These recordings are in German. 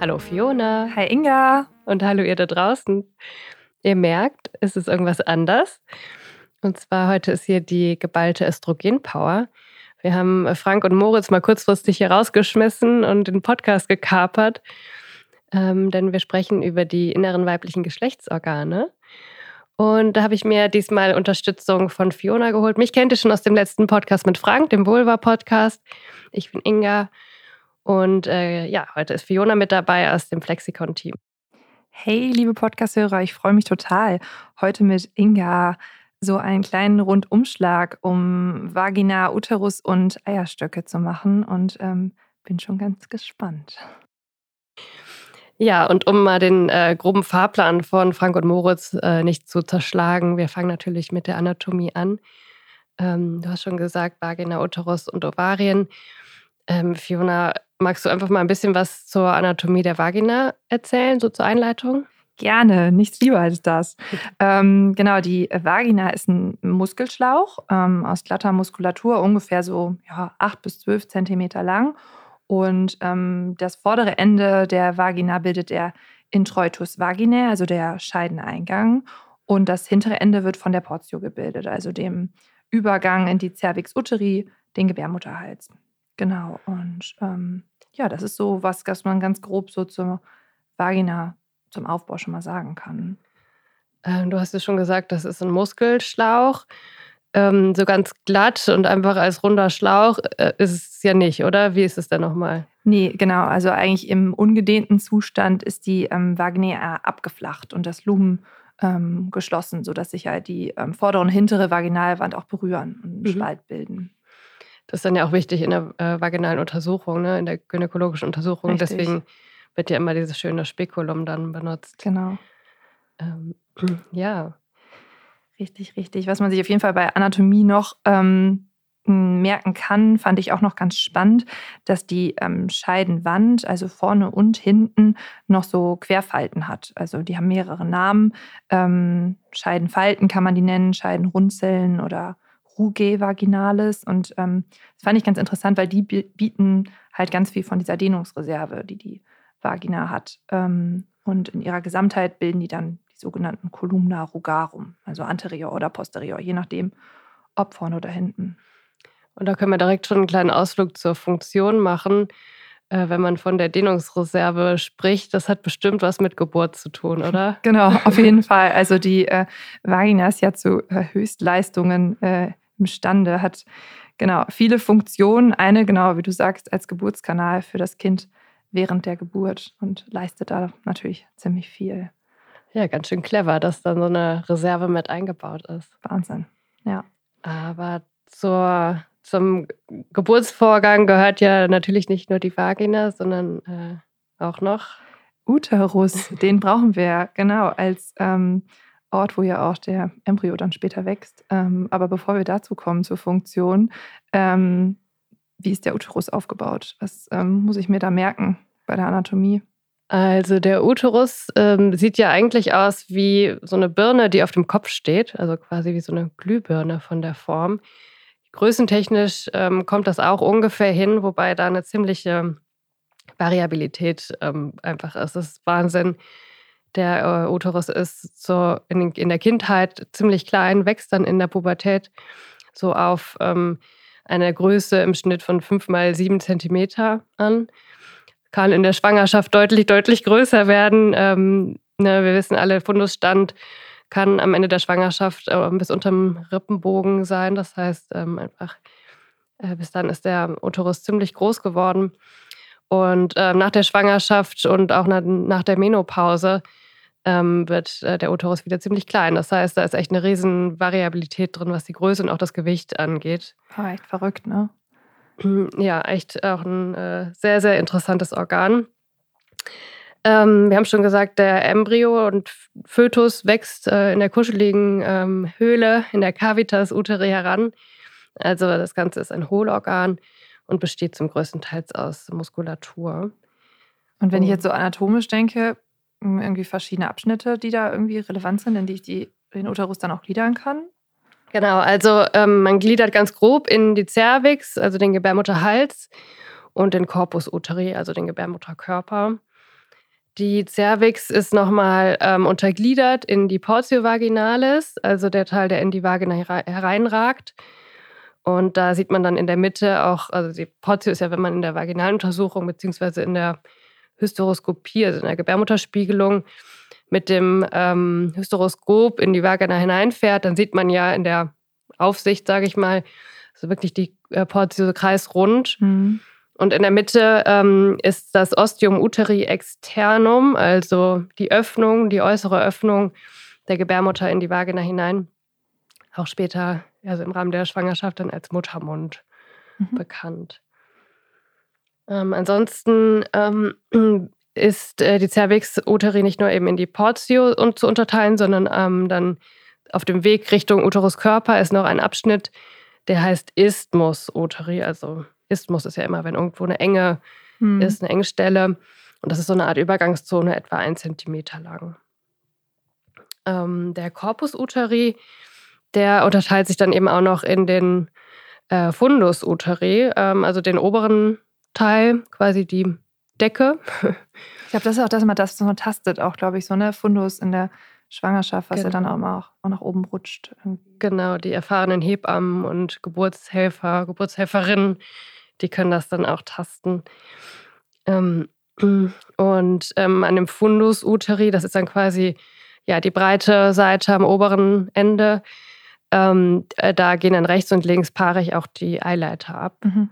Hallo Fiona. Hi Inga. Und hallo ihr da draußen. Ihr merkt, es ist irgendwas anders. Und zwar heute ist hier die geballte Östrogenpower. Wir haben Frank und Moritz mal kurzfristig hier rausgeschmissen und den Podcast gekapert. Denn wir sprechen über die inneren weiblichen Geschlechtsorgane. Und da habe ich mir diesmal Unterstützung von Fiona geholt. Mich kennt ihr schon aus dem letzten Podcast mit Frank, dem Vulva-Podcast. Ich bin Inga und heute ist Fiona mit dabei aus dem Flexikon-Team. Hey, liebe Podcast-Hörer, ich freue mich total. Heute mit Inga so einen kleinen Rundumschlag um Vagina, Uterus und Eierstöcke zu machen und bin schon ganz gespannt. Ja, und um mal den groben Fahrplan von Frank und Moritz nicht zu zerschlagen, wir fangen natürlich mit der Anatomie an. Du hast schon gesagt, Vagina, Uterus und Ovarien. Fiona, magst du einfach mal ein bisschen was zur Anatomie der Vagina erzählen, so zur Einleitung? Gerne, nichts lieber als das. Die Vagina ist ein Muskelschlauch aus glatter Muskulatur, ungefähr so 8 bis 12 Zentimeter lang. Und das vordere Ende der Vagina bildet der Introitus vaginae, also der Scheideneingang. Und das hintere Ende wird von der Portio gebildet, also dem Übergang in die Cervix uteri, den Gebärmutterhals. Genau, und das ist so was, was man ganz grob so zur Vagina, zum Aufbau schon mal sagen kann. Du hast ja schon gesagt, das ist ein Muskelschlauch. So ganz glatt und einfach als runder Schlauch ist es ja nicht, oder? Wie ist es denn nochmal? Nee, genau. Also eigentlich im ungedehnten Zustand ist die Vagina abgeflacht und das Lumen geschlossen, sodass sich halt die vordere und hintere Vaginalwand auch berühren und einen Spalt bilden. Das ist dann ja auch wichtig in der vaginalen Untersuchung, ne? In der gynäkologischen Untersuchung. Richtig. Deswegen wird ja immer dieses schöne Spekulum dann benutzt. Genau. Richtig, richtig. Was man sich auf jeden Fall bei Anatomie noch merken kann, fand ich auch noch ganz spannend, dass die Scheidenwand, also vorne und hinten, noch so Querfalten hat. Also die haben mehrere Namen. Scheidenfalten kann man die nennen, Scheidenrunzeln oder Rugae vaginalis. Und das fand ich ganz interessant, weil die bieten halt ganz viel von dieser Dehnungsreserve, die die Vagina hat. Und in ihrer Gesamtheit bilden die dann sogenannten Columna rugarum, also anterior oder posterior, je nachdem, ob vorne oder hinten. Und da können wir direkt schon einen kleinen Ausflug zur Funktion machen, wenn man von der Dehnungsreserve spricht. Das hat bestimmt was mit Geburt zu tun, oder? Genau, auf jeden Fall. Also die Vagina ist ja zu Höchstleistungen imstande, hat genau viele Funktionen. Eine, genau wie du sagst, als Geburtskanal für das Kind während der Geburt und leistet da natürlich ziemlich viel. Ja, ganz schön clever, dass dann so eine Reserve mit eingebaut ist. Wahnsinn, ja. Aber zum Geburtsvorgang gehört ja natürlich nicht nur die Vagina, sondern auch noch Uterus, den brauchen wir, genau, als Ort, wo ja auch der Embryo dann später wächst. Aber bevor wir dazu kommen, zur Funktion, wie ist der Uterus aufgebaut? Was muss ich mir da merken bei der Anatomie? Also der Uterus sieht ja eigentlich aus wie so eine Birne, die auf dem Kopf steht, also quasi wie so eine Glühbirne von der Form. Größentechnisch kommt das auch ungefähr hin, wobei da eine ziemliche Variabilität einfach ist. Das ist Wahnsinn. Der Uterus ist so in der Kindheit ziemlich klein, wächst dann in der Pubertät so auf einer Größe im Schnitt von 5 mal 7 Zentimeter an. Kann in der Schwangerschaft deutlich, deutlich größer werden. Wir wissen alle, Fundusstand kann am Ende der Schwangerschaft bis unterm Rippenbogen sein. Das heißt, bis dann ist der Uterus ziemlich groß geworden. Und nach der Schwangerschaft und auch nach der Menopause wird der Uterus wieder ziemlich klein. Das heißt, da ist echt eine riesen Variabilität drin, was die Größe und auch das Gewicht angeht. Oh, echt verrückt, ne? Ja, echt auch ein sehr, sehr interessantes Organ. Wir haben schon gesagt, der Embryo und Fötus wächst in der kuscheligen Höhle, in der Cavitas uteri heran. Also das Ganze ist ein Hohlorgan und besteht zum größten Teil aus Muskulatur. Und wenn ich jetzt so anatomisch denke, irgendwie verschiedene Abschnitte, die da irgendwie relevant sind, in die ich den Uterus dann auch gliedern kann? Genau, also man gliedert ganz grob in die Cervix, also den Gebärmutterhals, und den Corpus uteri, also den Gebärmutterkörper. Die Cervix ist nochmal untergliedert in die Portio vaginalis, also der Teil, der in die Vagina hereinragt. Und da sieht man dann in der Mitte auch, also die Portio ist ja, wenn man in der Vaginaluntersuchung beziehungsweise in der Hysteroskopie, also in der Gebärmutterspiegelung, mit dem Hysteroskop in die Vagina hineinfährt, dann sieht man ja in der Aufsicht, sage ich mal, also wirklich die Portio so kreisrund. Mhm. Und in der Mitte ist das Ostium uteri externum, also die Öffnung, die äußere Öffnung der Gebärmutter in die Vagina hinein. Auch später, also im Rahmen der Schwangerschaft, dann als Muttermund bekannt. Ansonsten ist die Cervix uteri nicht nur eben in die Portio zu unterteilen, sondern dann auf dem Weg Richtung Uteruskörper ist noch ein Abschnitt, der heißt Isthmus uteri, also Isthmus ist ja immer, wenn irgendwo eine Enge ist, eine enge Stelle. Und das ist so eine Art Übergangszone, etwa 1 Zentimeter lang. Der Corpus uteri, der unterteilt sich dann eben auch noch in den Fundus uteri, also den oberen Teil, quasi die Decke. Ich glaube, das ist auch das, dass man tastet, auch glaube ich, so ne Fundus in der Schwangerschaft, was ja dann auch nach oben rutscht. Genau, die erfahrenen Hebammen und Geburtshelfer, Geburtshelferinnen, die können das dann auch tasten. Und an dem Fundus uteri, das ist dann quasi ja, die breite Seite am oberen Ende, da gehen dann rechts und links paarig auch die Eileiter ab. Mhm.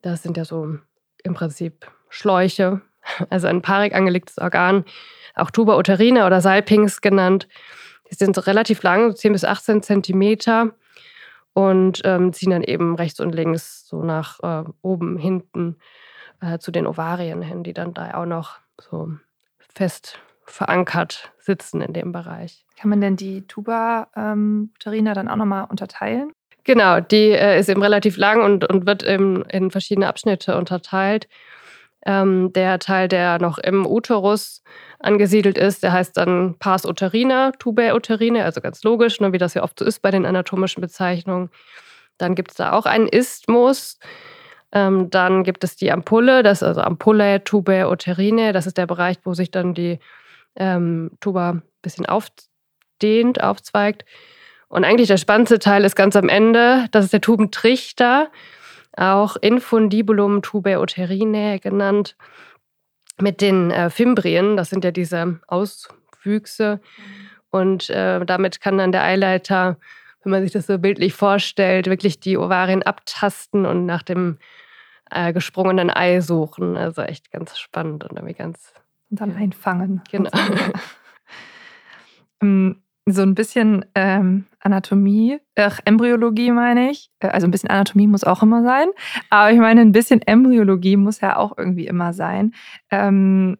Das sind ja so im Prinzip Schläuche, also ein paarig angelegtes Organ, auch Tuba uterina oder Salpinx genannt. Die sind so relativ lang, so 10 bis 18 Zentimeter und ziehen dann eben rechts und links so nach oben, hinten zu den Ovarien hin, die dann da auch noch so fest verankert sitzen in dem Bereich. Kann man denn die Tuba uterina dann auch nochmal unterteilen? Genau, die ist eben relativ lang und wird eben in verschiedene Abschnitte unterteilt. Der Teil, der noch im Uterus angesiedelt ist, der heißt dann Pars uterina, Tubae uterina, also ganz logisch, ne, wie das ja oft so ist bei den anatomischen Bezeichnungen. Dann gibt es da auch einen Isthmus. Dann gibt es die Ampulle, das ist also Ampullae, Tubae uterinae. Das ist der Bereich, wo sich dann die Tuba ein bisschen aufdehnt, aufzweigt. Und eigentlich der spannendste Teil ist ganz am Ende, das ist der Tubentrichter. Auch Infundibulum tubae uterinae genannt, mit den Fimbrien, das sind ja diese Auswüchse. Und damit kann dann der Eileiter, wenn man sich das so bildlich vorstellt, wirklich die Ovarien abtasten und nach dem gesprungenen Ei suchen. Also echt ganz spannend und irgendwie ganz... Und dann einfangen. Genau. So ein bisschen Anatomie, Embryologie meine ich. Also ein bisschen Anatomie muss auch immer sein. Aber ich meine, ein bisschen Embryologie muss ja auch irgendwie immer sein. Und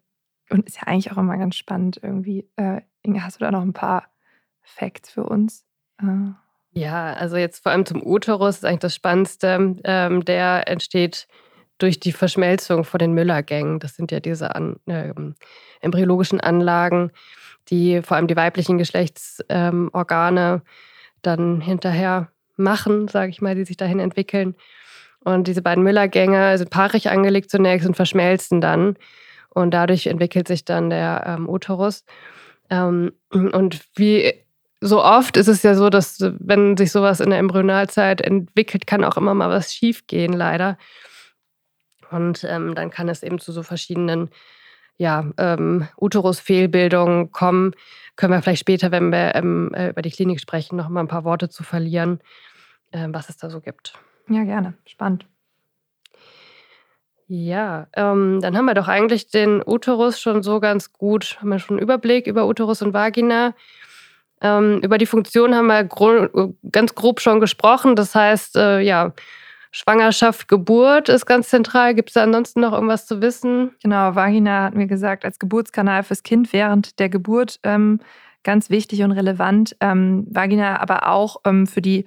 ist ja eigentlich auch immer ganz spannend irgendwie. Inga, hast du da noch ein paar Facts für uns? Ja, also jetzt vor allem zum Uterus ist eigentlich das Spannendste. Der entsteht durch die Verschmelzung von den Müllergängen. Das sind ja diese embryologischen Anlagen, die vor allem die weiblichen Geschlechtsorgane dann hinterher machen, sage ich mal, die sich dahin entwickeln. Und diese beiden Müllergänge sind paarig angelegt zunächst und verschmelzen dann. Und dadurch entwickelt sich dann der Uterus. Und wie so oft ist es ja so, dass wenn sich sowas in der Embryonalzeit entwickelt, kann auch immer mal was schief gehen, leider. Und dann kann es eben zu so verschiedenen Uterusfehlbildungen kommen, können wir vielleicht später, wenn wir über die Klinik sprechen, noch mal ein paar Worte zu verlieren, was es da so gibt. Ja, gerne. Spannend. Ja, dann haben wir doch eigentlich den Uterus schon so ganz gut, haben wir schon einen Überblick über Uterus und Vagina. Über die Funktion haben wir ganz grob schon gesprochen, das heißt, Schwangerschaft, Geburt ist ganz zentral. Gibt es da ansonsten noch irgendwas zu wissen? Genau, Vagina hatten wir gesagt, als Geburtskanal fürs Kind während der Geburt ganz wichtig und relevant. Vagina aber auch für die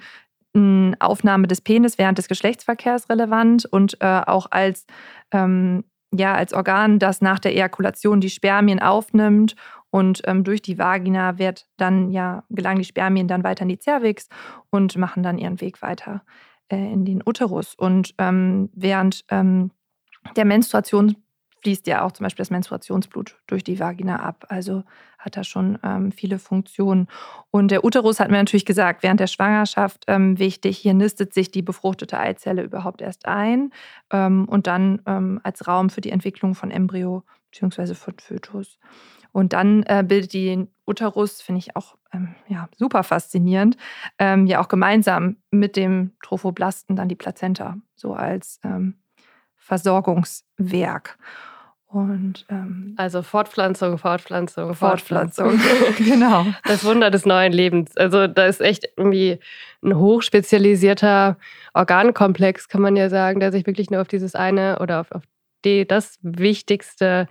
Aufnahme des Penis während des Geschlechtsverkehrs relevant und auch als, als Organ, das nach der Ejakulation die Spermien aufnimmt. Und durch die Vagina gelangen die Spermien dann weiter in die Cervix und machen dann ihren Weg weiter in den Uterus. Und während der Menstruation fließt ja auch zum Beispiel das Menstruationsblut durch die Vagina ab. Also hat da schon viele Funktionen. Und der Uterus, hat mir natürlich gesagt, während der Schwangerschaft wichtig, hier nistet sich die befruchtete Eizelle überhaupt erst ein und dann als Raum für die Entwicklung von Embryo bzw. von Fötus. Und dann bildet die Uterus, finde ich auch super faszinierend, ja auch gemeinsam mit dem Trophoblasten dann die Plazenta, so als Versorgungswerk. Und, also Fortpflanzung. Genau. Das Wunder des neuen Lebens. Also da ist echt irgendwie ein hochspezialisierter Organkomplex, kann man ja sagen, der sich wirklich nur auf dieses eine oder auf das wichtigste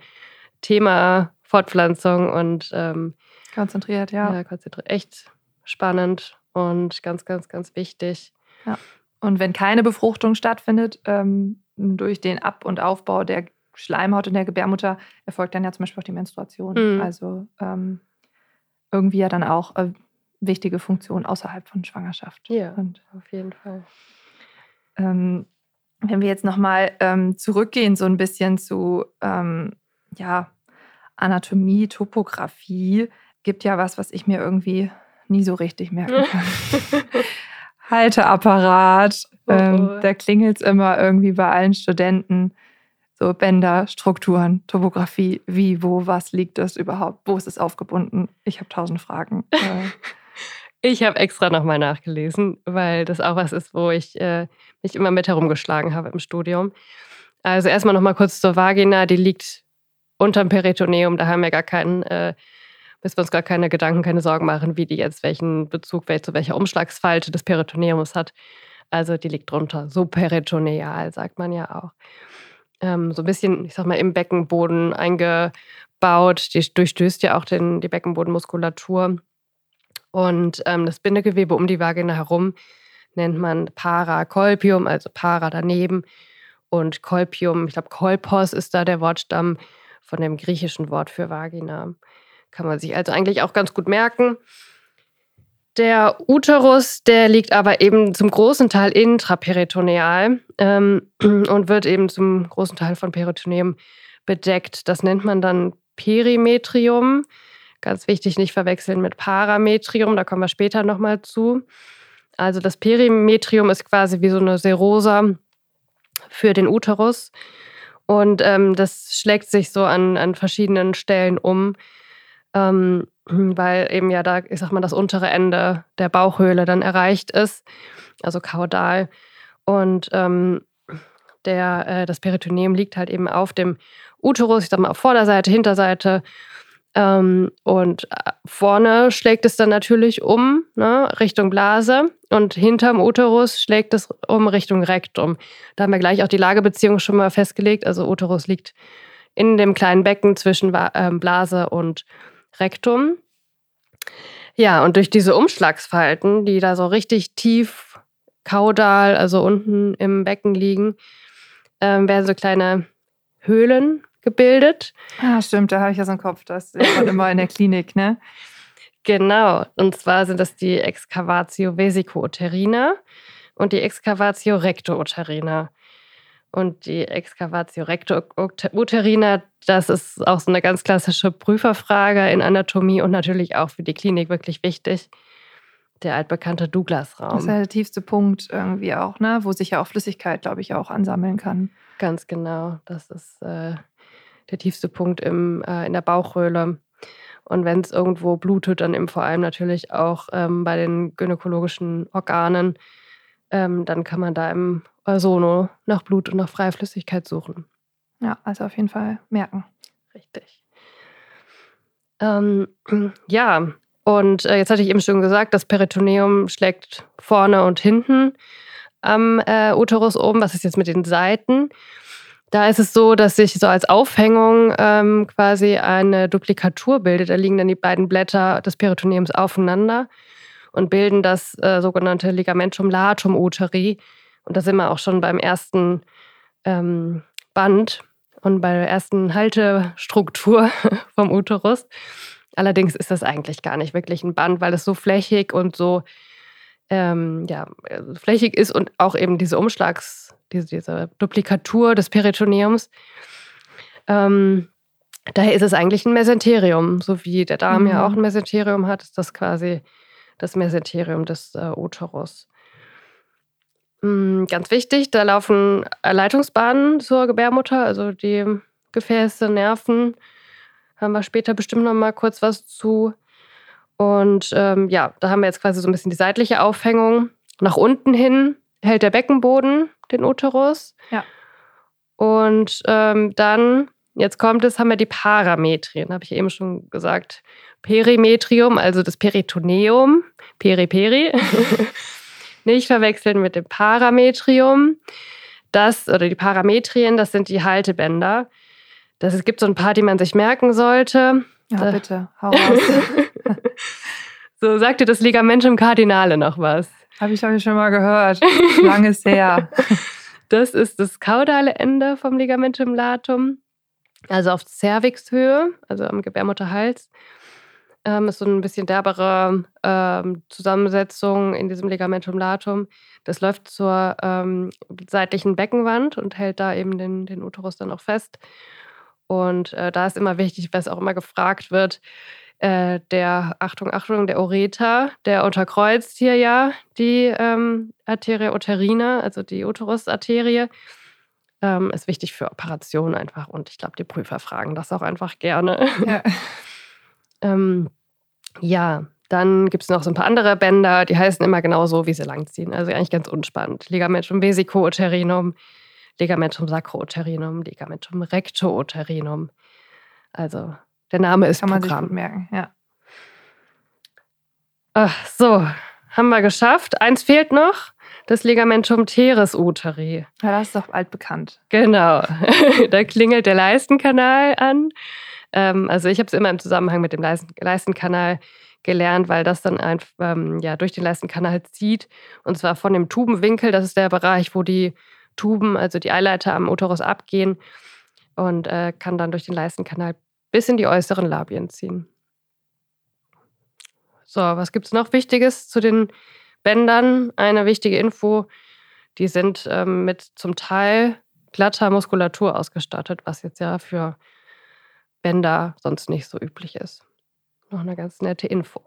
Thema Fortpflanzung und konzentriert, ja. Echt spannend und ganz, ganz, ganz wichtig. Ja. Und wenn keine Befruchtung stattfindet, durch den Ab- und Aufbau der Schleimhaut und der Gebärmutter erfolgt dann ja zum Beispiel auch die Menstruation. Mhm. Also irgendwie ja dann auch wichtige Funktion außerhalb von Schwangerschaft. Ja, und, auf jeden Fall. Wenn wir jetzt nochmal zurückgehen so ein bisschen zu Anatomie, Topographie, gibt ja was ich mir irgendwie nie so richtig merken kann. Halteapparat, da klingelt es immer irgendwie bei allen Studenten. So Bänder, Strukturen, Topografie, wie, wo, was liegt das überhaupt? Wo ist es aufgebunden? Ich habe 1000 Fragen. Ich habe extra nochmal nachgelesen, weil das auch was ist, wo ich mich immer mit herumgeschlagen habe im Studium. Also erstmal nochmal kurz zur Vagina. Die liegt unterm Peritoneum, da haben wir müssen wir uns gar keine Gedanken, keine Sorgen machen, wie die jetzt welchen Bezug zu welcher Umschlagsfalte des Peritoneums hat. Also die liegt drunter, so peritoneal, sagt man ja auch. So ein bisschen, ich sag mal, im Beckenboden eingebaut. Die durchstößt ja auch die Beckenbodenmuskulatur. Und das Bindegewebe um die Vagina herum nennt man Parakolpium, also Para daneben. Und Kolpium, ich glaube, Kolpos ist da der Wortstamm von dem griechischen Wort für Vagina. Kann man sich also eigentlich auch ganz gut merken. Der Uterus, der liegt aber eben zum großen Teil intraperitoneal und wird eben zum großen Teil von Peritoneum bedeckt. Das nennt man dann Perimetrium. Ganz wichtig, nicht verwechseln mit Parametrium, da kommen wir später nochmal zu. Also das Perimetrium ist quasi wie so eine Serosa für den Uterus. Und das schlägt sich so an verschiedenen Stellen um. Weil eben ja da, ich sag mal, das untere Ende der Bauchhöhle dann erreicht ist, also kaudal. Und das Peritoneum liegt halt eben auf dem Uterus, ich sag mal auf Vorderseite, Hinterseite. Und vorne schlägt es dann natürlich um, ne, Richtung Blase, und hinterm Uterus schlägt es um Richtung Rektum. Da haben wir gleich auch die Lagebeziehung schon mal festgelegt. Also Uterus liegt in dem kleinen Becken zwischen Blase und Rektum. Ja, und durch diese Umschlagsfalten, die da so richtig tief kaudal, also unten im Becken liegen, werden so kleine Höhlen gebildet. Ah, stimmt, da habe ich ja so einen Kopf, das ist immer in der Klinik, ne? Genau, und zwar sind das die Excavatio Vesico-Uterina und die Excavatio Recto-Uterina. Und die Excavatio Recto-Uterina, das ist auch so eine ganz klassische Prüferfrage in Anatomie und natürlich auch für die Klinik wirklich wichtig. Der altbekannte Douglas-Raum. Das ist ja der tiefste Punkt irgendwie auch, ne? Wo sich ja auch Flüssigkeit, glaube ich, auch ansammeln kann. Ganz genau. Das ist der tiefste Punkt in der Bauchhöhle. Und wenn es irgendwo blutet, dann eben vor allem natürlich auch bei den gynäkologischen Organen, dann kann man da im Sono nach Blut und nach freier Flüssigkeit suchen. Ja, also auf jeden Fall merken. Richtig. Und jetzt hatte ich eben schon gesagt, das Peritoneum schlägt vorne und hinten am Uterus oben. Was ist jetzt mit den Seiten? Da ist es so, dass sich so als Aufhängung quasi eine Duplikatur bildet. Da liegen dann die beiden Blätter des Peritoneums aufeinander und bilden das sogenannte Ligamentum latum uteri. Und da sind wir auch schon beim ersten Band und bei der ersten Haltestruktur vom Uterus. Allerdings ist das eigentlich gar nicht wirklich ein Band, weil es so flächig und so flächig ist und auch eben diese Duplikatur des Peritoneums. Daher ist es eigentlich ein Mesenterium, so wie der Darm ja auch ein Mesenterium hat, ist das quasi das Mesenterium des Uterus. Ganz wichtig, da laufen Leitungsbahnen zur Gebärmutter, also die Gefäße, Nerven, haben wir später bestimmt noch mal kurz was zu. Und da haben wir jetzt quasi so ein bisschen die seitliche Aufhängung. Nach unten hin hält der Beckenboden den Uterus. Ja. Und dann, jetzt kommt es, haben wir die Parametrien, habe ich eben schon gesagt. Perimetrium, also das Peritoneum, Peri-Peri. Nicht verwechseln mit dem Parametrium. Das, oder die Parametrien, das sind die Haltebänder. Es gibt so ein paar, die man sich merken sollte. Ja, bitte, hau raus. So, sagt dir das Ligament im Kardinale noch was? Habe ich, glaube ich, schon mal gehört. Lange ist her. Das ist das caudale Ende vom Ligamentum latum, also auf Cervixhöhe, also am Gebärmutterhals. Ist so ein bisschen derbere Zusammensetzung in diesem Ligamentum latum. Das läuft zur seitlichen Beckenwand und hält da eben den Uterus dann auch fest. Und da ist immer wichtig, was auch immer gefragt wird, der Ureter, der unterkreuzt hier ja die Arteria uterina, also die Uterusarterie, ist wichtig für Operationen einfach. Und ich glaube, die Prüfer fragen das auch einfach gerne. Ja, dann gibt es noch so ein paar andere Bänder, die heißen immer genau so, wie sie langziehen. Also eigentlich ganz unspannend. Ligamentum vesicouterrinum, Ligamentum sacrouterrinum, Ligamentum rectouterrinum. Also der Name ist Programm. Kann man sich gut merken, ja. Ach, so, haben wir geschafft. Eins fehlt noch, das Ligamentum teres uteri. Ja, das ist doch altbekannt. Genau, da klingelt der Leistenkanal an. Also ich habe es immer im Zusammenhang mit dem Leistenkanal gelernt, weil das dann einfach durch den Leistenkanal zieht. Und zwar von dem Tubenwinkel, das ist der Bereich, wo die Tuben, also die Eileiter am Uterus abgehen und kann dann durch den Leistenkanal bis in die äußeren Labien ziehen. So, was gibt es noch Wichtiges zu den Bändern? Eine wichtige Info, die sind mit zum Teil glatter Muskulatur ausgestattet, was jetzt ja für Bänder sonst nicht so üblich ist. Noch eine ganz nette Info.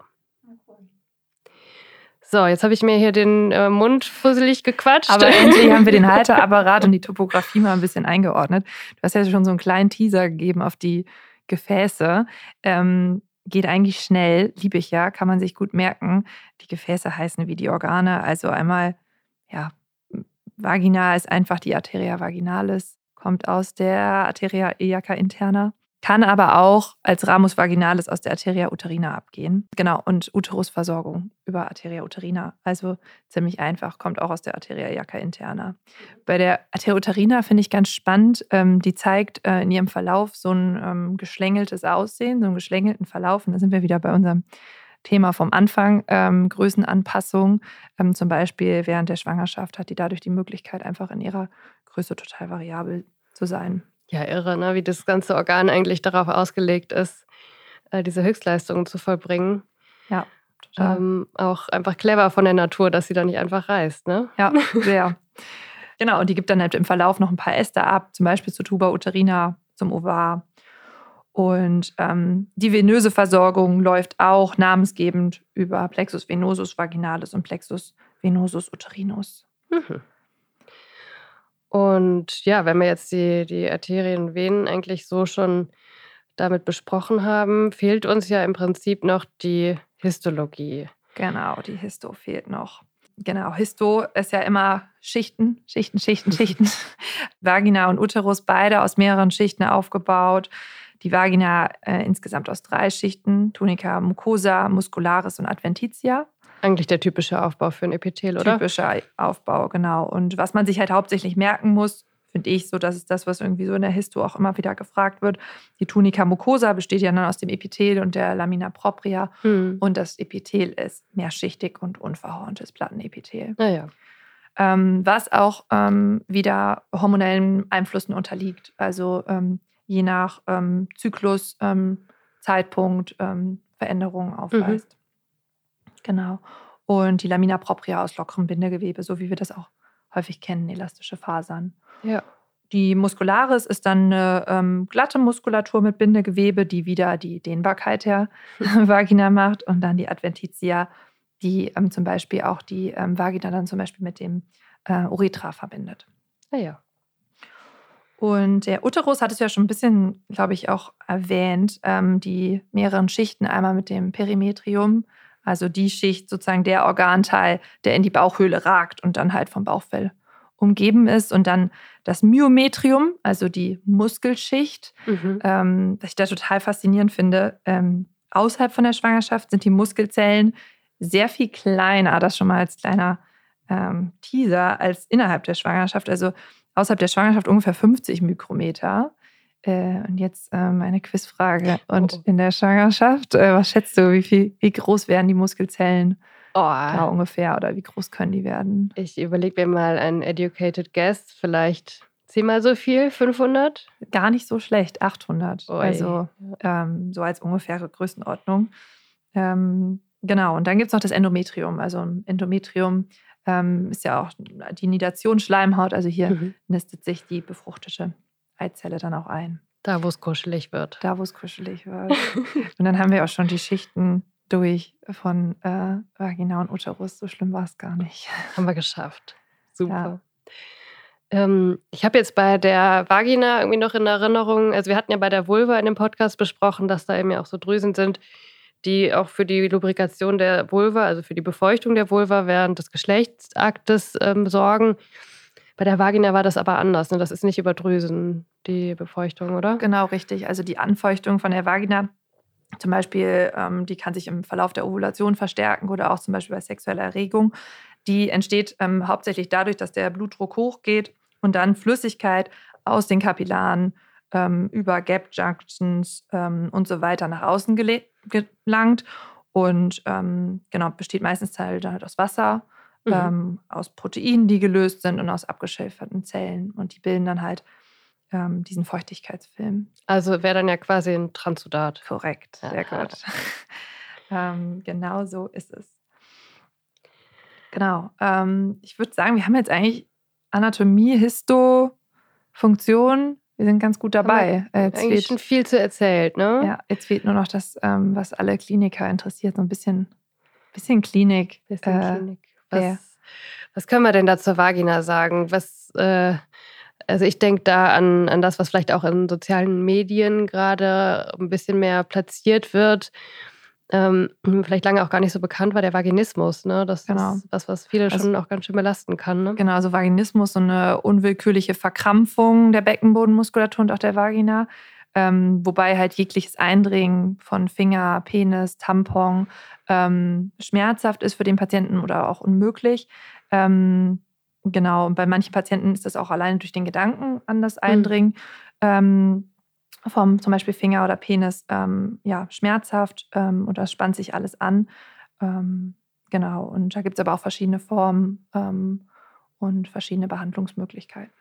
So, jetzt habe ich mir hier den Mund fusselig gequatscht. Aber endlich haben wir den Halterapparat und die Topografie mal ein bisschen eingeordnet. Du hast ja schon so einen kleinen Teaser gegeben auf die Gefäße. Geht eigentlich schnell, liebe ich ja, kann man sich gut merken. Die Gefäße heißen wie die Organe. Also einmal, ja, Vagina ist einfach die Arteria vaginalis, kommt aus der Arteria iliaca interna. Kann aber auch als Ramus vaginalis aus der Arteria uterina abgehen. Genau, und Uterusversorgung über Arteria uterina. Also ziemlich einfach, kommt auch aus der Arteria iliaca interna. Bei der Arteria uterina finde ich ganz spannend, die zeigt in ihrem Verlauf so ein geschlängeltes Aussehen, so einen geschlängelten Verlauf. Und da sind wir wieder bei unserem Thema vom Anfang, Größenanpassung. Zum Beispiel während der Schwangerschaft hat die dadurch die Möglichkeit, einfach in ihrer Größe total variabel zu sein. Ja, irre, ne? Wie das ganze Organ eigentlich darauf ausgelegt ist, diese Höchstleistungen zu vollbringen. Ja, total. Auch einfach clever von der Natur, dass sie da nicht einfach reißt, ne? Ja, sehr. Genau, und die gibt dann halt im Verlauf noch ein paar Äste ab, zum Beispiel zur Tuba uterina, zum Ovar. Und die venöse Versorgung läuft auch namensgebend über Plexus venosus vaginalis und Plexus venosus uterinus. Mhm. Und ja, wenn wir jetzt die Arterien, Venen eigentlich so schon damit besprochen haben, fehlt uns ja im Prinzip noch die Histologie. Genau, die Histo fehlt noch. Genau, Histo ist ja immer Schichten, Schichten, Schichten, Schichten. Vagina und Uterus, beide aus mehreren Schichten aufgebaut. Die Vagina insgesamt aus 3 Schichten, Tunica, Mucosa, Muscularis und Adventitia. Eigentlich der typische Aufbau für ein Epithel, oder? Typischer Aufbau, genau. Und was man sich halt hauptsächlich merken muss, finde ich, so, das ist das, was irgendwie so in der Histo auch immer wieder gefragt wird. Die Tunica mucosa besteht ja dann aus dem Epithel und der Lamina propria. Mhm. Und das Epithel ist mehrschichtig und unverhorntes Plattenepithel. Naja. Was auch wieder hormonellen Einflüssen unterliegt. Also je nach Zyklus, Zeitpunkt, Veränderungen aufweist. Mhm. Genau. Und die Lamina propria aus lockerem Bindegewebe, so wie wir das auch häufig kennen, elastische Fasern. Ja. Die Muscularis ist dann eine glatte Muskulatur mit Bindegewebe, die wieder die Dehnbarkeit der Vagina macht. Und dann die Adventitia, die zum Beispiel auch die Vagina dann zum Beispiel mit dem Urethra verbindet. Naja. Und der Uterus hattest du ja schon ein bisschen, glaube ich, auch erwähnt, die mehreren Schichten. Einmal mit dem Perimetrium, also die Schicht, sozusagen der Organteil, der in die Bauchhöhle ragt und dann halt vom Bauchfell umgeben ist. Und dann das Myometrium, also die Muskelschicht, was ich da total faszinierend finde. Außerhalb von der Schwangerschaft sind die Muskelzellen sehr viel kleiner, das schon mal als kleiner Teaser, als innerhalb der Schwangerschaft. Also außerhalb der Schwangerschaft ungefähr 50 Mikrometer. Und jetzt meine Quizfrage. Und in der Schwangerschaft, was schätzt du, wie groß werden die Muskelzellen genau ungefähr oder wie groß können die werden? Ich überlege mir mal einen educated guess, vielleicht 10-mal so viel, 500? Gar nicht so schlecht, 800. Oi. Also so als ungefähre Größenordnung. Genau, und dann gibt es noch das Endometrium. Also ein Endometrium ist ja auch die Nidationsschleimhaut. Also hier nistet sich die befruchtete Eizelle dann auch ein. Da, wo es kuschelig wird. Und dann haben wir auch schon die Schichten durch von Vagina und Uterus. So schlimm war es gar nicht. Haben wir geschafft. Super. Ja. Ich habe jetzt bei der Vagina irgendwie noch in Erinnerung, also wir hatten ja bei der Vulva in dem Podcast besprochen, dass da eben ja auch so Drüsen sind, die auch für die Lubrikation der Vulva, also für die Befeuchtung der Vulva während des Geschlechtsaktes sorgen. Bei der Vagina war das aber anders. Ne? Das ist nicht über Drüsen, die Befeuchtung, oder? Genau, richtig. Also die Anfeuchtung von der Vagina zum Beispiel, die kann sich im Verlauf der Ovulation verstärken oder auch zum Beispiel bei sexueller Erregung. Die entsteht hauptsächlich dadurch, dass der Blutdruck hochgeht und dann Flüssigkeit aus den Kapillaren über Gap Junctions und so weiter nach außen gelangt. Und genau, besteht meistens halt aus Wasser, aus Proteinen, die gelöst sind und aus abgeschäferten Zellen. Und die bilden dann halt diesen Feuchtigkeitsfilm. Also wäre dann ja quasi ein Transudat. Korrekt, sehr gut. Genau so ist es. Genau. Ich würde sagen, wir haben jetzt eigentlich Anatomie, Histo, Funktion. Wir sind ganz gut dabei. Jetzt eigentlich fehlt schon viel zu erzählt, ne? Ja, jetzt fehlt nur noch das, was alle Kliniker interessiert, so ein bisschen Klinik. Was können wir denn da zur Vagina sagen? Also ich denke da an das, was vielleicht auch in sozialen Medien gerade ein bisschen mehr platziert wird. Vielleicht lange auch gar nicht so bekannt war, der Vaginismus. Ne? Das ist das, was viele schon auch ganz schön belasten kann. Ne? Genau, also Vaginismus, so eine unwillkürliche Verkrampfung der Beckenbodenmuskulatur und auch der Vagina. Wobei halt jegliches Eindringen von Finger, Penis, Tampon schmerzhaft ist für den Patienten oder auch unmöglich. Genau, und bei manchen Patienten ist das auch alleine durch den Gedanken an das Eindringen vom zum Beispiel Finger oder Penis schmerzhaft und das spannt sich alles an. Genau, und da gibt es aber auch verschiedene Formen und verschiedene Behandlungsmöglichkeiten.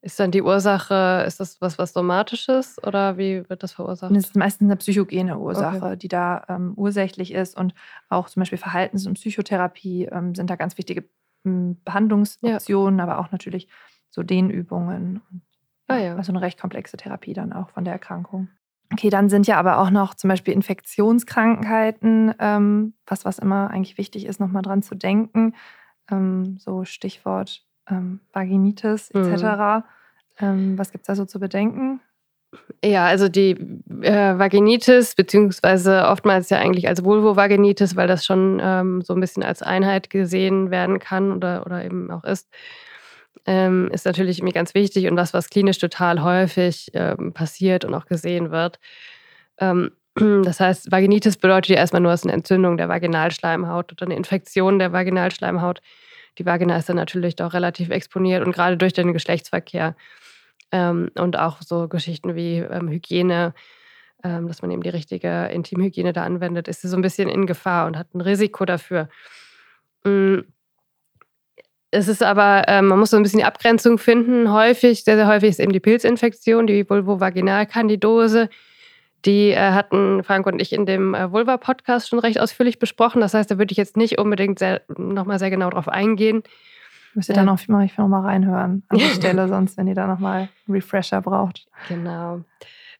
Ist dann die Ursache, ist das was Somatisches oder wie wird das verursacht? Das ist meistens eine psychogene Ursache, die da ursächlich ist und auch zum Beispiel Verhaltens- und Psychotherapie sind da ganz wichtige Behandlungsoptionen, aber auch natürlich so Dehnübungen. Also eine recht komplexe Therapie dann auch von der Erkrankung. Okay, dann sind ja aber auch noch zum Beispiel Infektionskrankheiten, was immer eigentlich wichtig ist, nochmal dran zu denken. So Stichwort Vaginitis etc. Was gibt es da so zu bedenken? Ja, also die Vaginitis, beziehungsweise oftmals ja eigentlich als Vulvovaginitis, weil das schon so ein bisschen als Einheit gesehen werden kann oder eben auch ist, ist natürlich irgendwie ganz wichtig und was klinisch total häufig passiert und auch gesehen wird. Das heißt, Vaginitis bedeutet ja erstmal nur, es ist eine Entzündung der Vaginalschleimhaut oder eine Infektion der Vaginalschleimhaut. Die Vagina ist dann natürlich doch relativ exponiert und gerade durch den Geschlechtsverkehr. Und auch so Geschichten wie Hygiene, dass man eben die richtige Intimhygiene da anwendet, ist sie so ein bisschen in Gefahr und hat ein Risiko dafür. Es ist aber, man muss so ein bisschen die Abgrenzung finden. Häufig, sehr, sehr häufig ist eben die Pilzinfektion, die Vulvovaginalkandidose. Die hatten Frank und ich in dem Vulva-Podcast schon recht ausführlich besprochen. Das heißt, da würde ich jetzt nicht unbedingt nochmal sehr genau drauf eingehen. Müsst ihr dann auch nochmal reinhören an der Stelle, sonst, wenn ihr da nochmal einen Refresher braucht. Genau.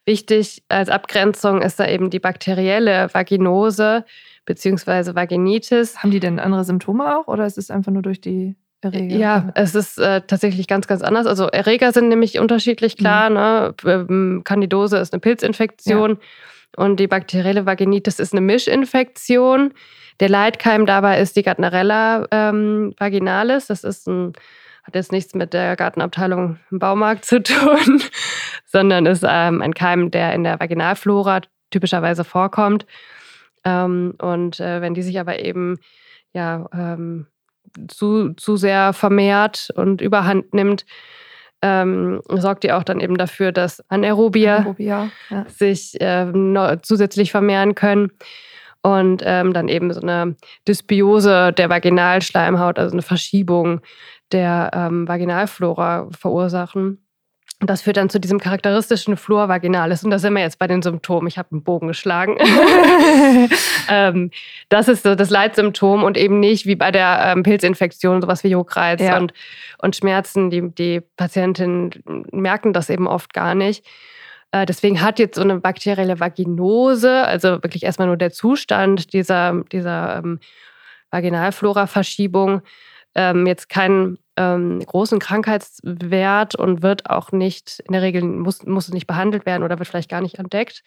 Wichtig als Abgrenzung ist da eben die bakterielle Vaginose bzw. Vaginitis. Haben die denn andere Symptome auch oder ist es einfach nur durch die Erreger? Ja, es ist tatsächlich ganz, ganz anders. Also Erreger sind nämlich unterschiedlich, klar. Ne? Candidose ist eine Pilzinfektion und die bakterielle Vaginitis ist eine Mischinfektion. Der Leitkeim dabei ist die Gardnerella vaginalis. Das ist hat jetzt nichts mit der Gartenabteilung im Baumarkt zu tun, sondern ist ein Keim, der in der Vaginalflora typischerweise vorkommt. Wenn die sich aber eben zu sehr vermehrt und überhand nimmt, sorgt die auch dann eben dafür, dass Anaerobia sich zusätzlich vermehren können. Und dann eben so eine Dysbiose der Vaginalschleimhaut, also eine Verschiebung der Vaginalflora verursachen. Und das führt dann zu diesem charakteristischen Flora vaginalis. Und da sind wir jetzt bei den Symptomen. Ich habe einen Bogen geschlagen. Das ist so das Leitsymptom und eben nicht wie bei der Pilzinfektion, sowas wie Juckreiz und Schmerzen. Die Patientinnen merken das eben oft gar nicht. Deswegen hat jetzt so eine bakterielle Vaginose, also wirklich erstmal nur der Zustand dieser Vaginalflora-Verschiebung, jetzt keinen großen Krankheitswert und wird auch nicht, in der Regel muss es nicht behandelt werden oder wird vielleicht gar nicht entdeckt.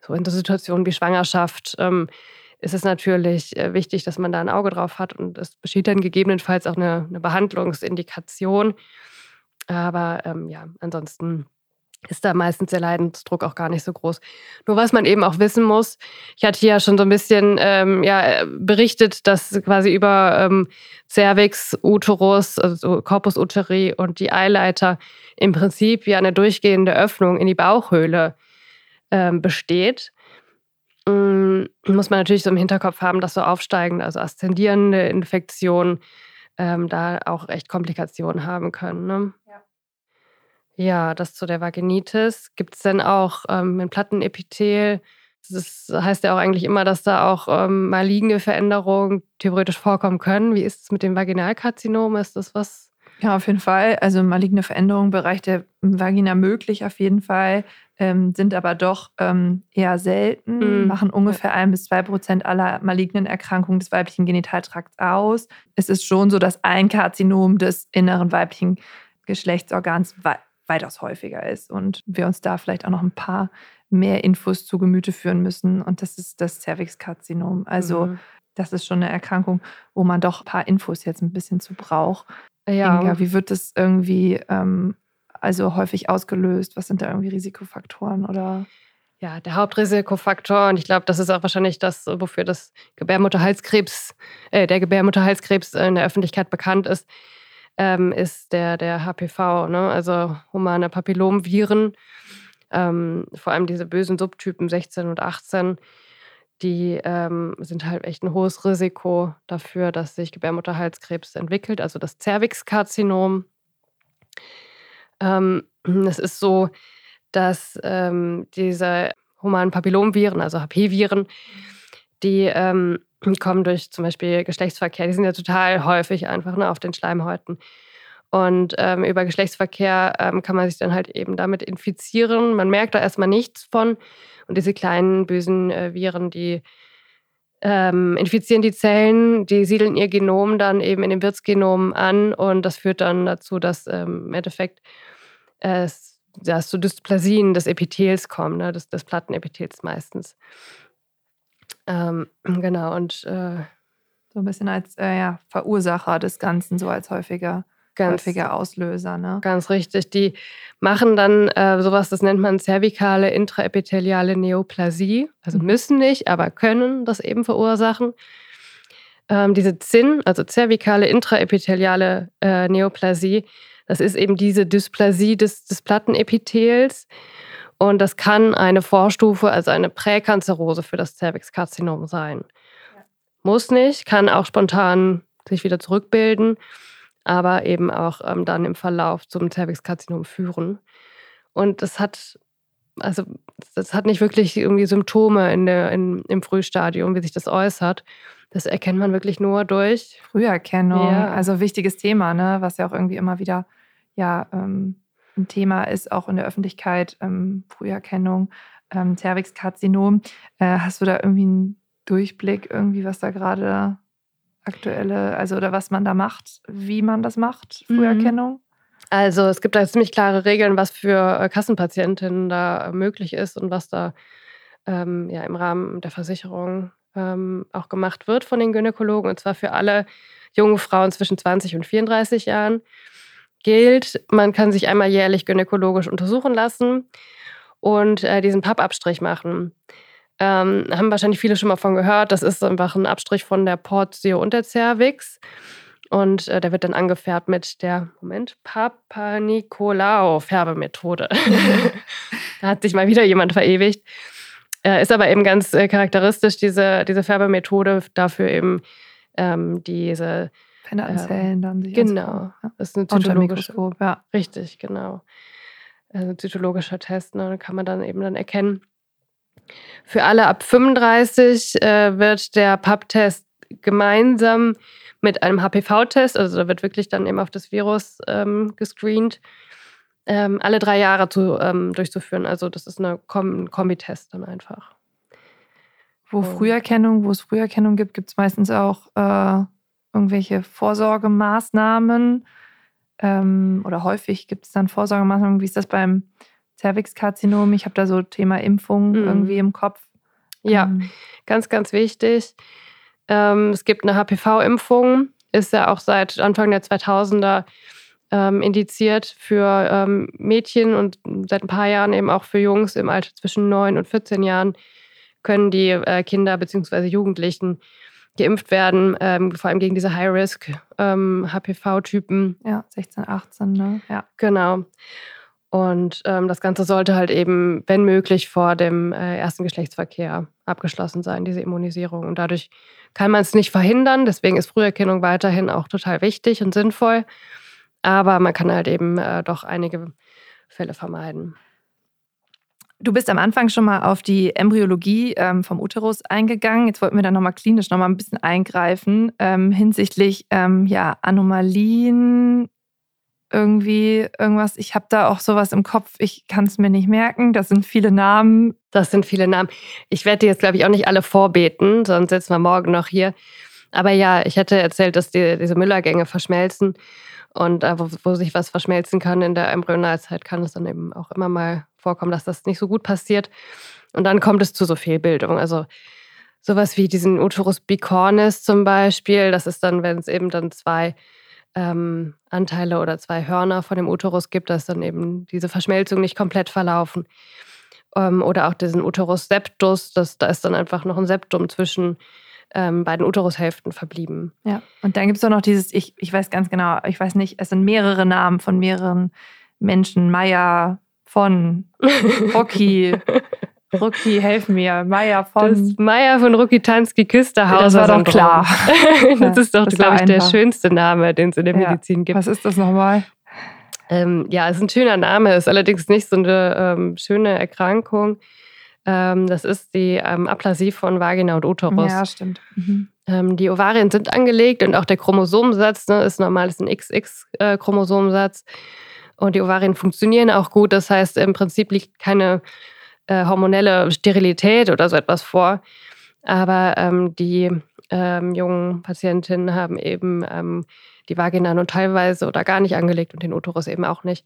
So in so Situationen wie Schwangerschaft ist es natürlich wichtig, dass man da ein Auge drauf hat und es besteht dann gegebenenfalls auch eine Behandlungsindikation. Aber ansonsten ist da meistens der Leidensdruck auch gar nicht so groß. Nur was man eben auch wissen muss, ich hatte ja schon so ein bisschen berichtet, dass quasi über Cervix, Uterus, also Corpus uteri und die Eileiter im Prinzip eine durchgehende Öffnung in die Bauchhöhle besteht. Muss man natürlich so im Hinterkopf haben, dass so aufsteigende, also aszendierende Infektionen da auch echt Komplikationen haben können, ne? Ja. Ja, das zu der Vaginitis. Gibt es denn auch ein Plattenepithel? Das heißt ja auch eigentlich immer, dass da auch maligne Veränderungen theoretisch vorkommen können. Wie ist es mit dem Vaginalkarzinom? Ist das was? Ja, auf jeden Fall. Also maligne Veränderungen im Bereich der Vagina möglich auf jeden Fall, sind aber doch eher selten, machen ungefähr 1-2% aller malignen Erkrankungen des weiblichen Genitaltrakts aus. Es ist schon so, dass ein Karzinom des inneren weiblichen Geschlechtsorgans weitaus häufiger ist und wir uns da vielleicht auch noch ein paar mehr Infos zu Gemüte führen müssen. Und das ist das Cervixkarzinom. Also das ist schon eine Erkrankung, wo man doch ein paar Infos jetzt ein bisschen zu braucht. Ja. Inga, wie wird das irgendwie häufig ausgelöst? Was sind da irgendwie Risikofaktoren oder... Ja, der Hauptrisikofaktor, und ich glaube, das ist auch wahrscheinlich das, wofür das der Gebärmutterhalskrebs in der Öffentlichkeit bekannt ist, ist der HPV, ne? Also humane Papillomviren, vor allem diese bösen Subtypen 16 und 18, die sind halt echt ein hohes Risiko dafür, dass sich Gebärmutterhalskrebs entwickelt, also das Cervixkarzinom. Es ist so, dass diese humanen Papillomviren, also HP-Viren, die kommen durch zum Beispiel Geschlechtsverkehr. Die sind ja total häufig einfach auf den Schleimhäuten. Und über Geschlechtsverkehr kann man sich dann halt eben damit infizieren. Man merkt da erstmal nichts von. Und diese kleinen, bösen Viren, die infizieren die Zellen, die siedeln ihr Genom dann eben in dem Wirtsgenom an. Und das führt dann dazu, dass im Endeffekt zu Dysplasien des Epithels kommen, ne? des Plattenepithels meistens. Genau, und so ein bisschen als Verursacher des Ganzen, so als häufiger Auslöser. Ne? Ganz richtig. Die machen dann sowas, das nennt man zervikale intraepitheliale Neoplasie. Also müssen nicht, aber können das eben verursachen. Diese ZIN, also zervikale intraepitheliale Neoplasie, das ist eben diese Dysplasie des Plattenepithels. Und das kann eine Vorstufe, also eine Präkanzerose für das Cervixkarzinom sein. Ja. Muss nicht, kann auch spontan sich wieder zurückbilden, aber eben auch dann im Verlauf zum Cervixkarzinom führen. Und das hat nicht wirklich irgendwie Symptome im Frühstadium, wie sich das äußert. Das erkennt man wirklich nur durch Früherkennung. Ja. Also wichtiges Thema, ne? Was ja auch irgendwie immer wieder ein Thema ist, auch in der Öffentlichkeit, Früherkennung, Cervixkarzinom. Hast du da irgendwie einen Durchblick, irgendwie, was da gerade aktuelle, also oder was man da macht, wie man das macht, Früherkennung? Also es gibt da ziemlich klare Regeln, was für Kassenpatientinnen da möglich ist und was da im Rahmen der Versicherung auch gemacht wird von den Gynäkologen. Und zwar für alle jungen Frauen zwischen 20 und 34 Jahren gilt, man kann sich einmal jährlich gynäkologisch untersuchen lassen und diesen Pappabstrich machen. Haben wahrscheinlich viele schon mal von gehört. Das ist einfach ein Abstrich von der Portio und der Cervix. Und der wird dann angefärbt mit der, Papanikolao-Färbemethode. Da hat sich mal wieder jemand verewigt. Ist aber eben ganz charakteristisch, diese Färbemethode, dafür eben diese Pennerzellen dann sich genau, das ist eine zytologische. Ja. Richtig, genau. Also ein zytologischer Test, ne, kann man dann eben erkennen. Für alle ab 35 wird der Papptest gemeinsam mit einem HPV-Test, also da wird wirklich dann eben auf das Virus gescreent, alle 3 Jahre durchzuführen. Also das ist ein Kombitest dann einfach. Wo es Früherkennung gibt, gibt es meistens auch irgendwelche Vorsorgemaßnahmen oder häufig gibt es dann Vorsorgemaßnahmen. Wie ist das beim Cervixkarzinom? Ich habe da so Thema Impfung irgendwie im Kopf. Ja, ganz, ganz wichtig. Es gibt eine HPV-Impfung, ist ja auch seit Anfang der 2000er indiziert für Mädchen und seit ein paar Jahren eben auch für Jungs im Alter zwischen 9 und 14 Jahren können die Kinder bzw. Jugendlichen geimpft werden, vor allem gegen diese High-Risk-HPV-Typen. 16, 18, ne? Ja. Genau. Und das Ganze sollte halt eben, wenn möglich, vor dem ersten Geschlechtsverkehr abgeschlossen sein, diese Immunisierung. Und dadurch kann man es nicht verhindern. Deswegen ist Früherkennung weiterhin auch total wichtig und sinnvoll. Aber man kann halt eben doch einige Fälle vermeiden. Du bist am Anfang schon mal auf die Embryologie vom Uterus eingegangen. Jetzt wollten wir da nochmal klinisch ein bisschen eingreifen hinsichtlich Anomalien. Irgendwie irgendwas, ich habe da auch sowas im Kopf, ich kann es mir nicht merken, das sind viele Namen. Ich werde die jetzt, glaube ich, auch nicht alle vorbeten, sonst sitzen wir morgen noch hier. Aber ja, ich hätte erzählt, dass diese Müllergänge verschmelzen und wo sich was verschmelzen kann in der Embryonalzeit, kann es dann eben auch immer mal vorkommen, dass das nicht so gut passiert und dann kommt es zu so Fehlbildung, also sowas wie diesen Uterus bicornis zum Beispiel, das ist dann, wenn es eben dann 2 Anteile oder 2 Hörner von dem Uterus gibt, dass dann eben diese Verschmelzung nicht komplett verlaufen. Oder auch diesen Uterus-Septus, da ist dann einfach noch ein Septum zwischen beiden Uterushälften verblieben. Ja, und dann gibt es auch noch dieses, ich weiß ganz genau, ich weiß nicht, es sind mehrere Namen von mehreren Menschen, Rocky, helf mir. Mayer-von-Rokitansky-Küster-Hauser. Das war doch klar. Das ist doch, glaube ich, der schönste Name, den es in der Medizin gibt. Was ist das nochmal? Es ist ein schöner Name, ist allerdings nicht so eine schöne Erkrankung. Das ist die Aplasie von Vagina und Uterus. Ja, stimmt. Die Ovarien sind angelegt und auch der Chromosomensatz ist ein XX-Chromosomensatz. Und die Ovarien funktionieren auch gut. Das heißt, im Prinzip liegt keine hormonelle Sterilität oder so etwas vor. Aber die jungen Patientinnen haben eben die Vagina nur teilweise oder gar nicht angelegt und den Uterus eben auch nicht.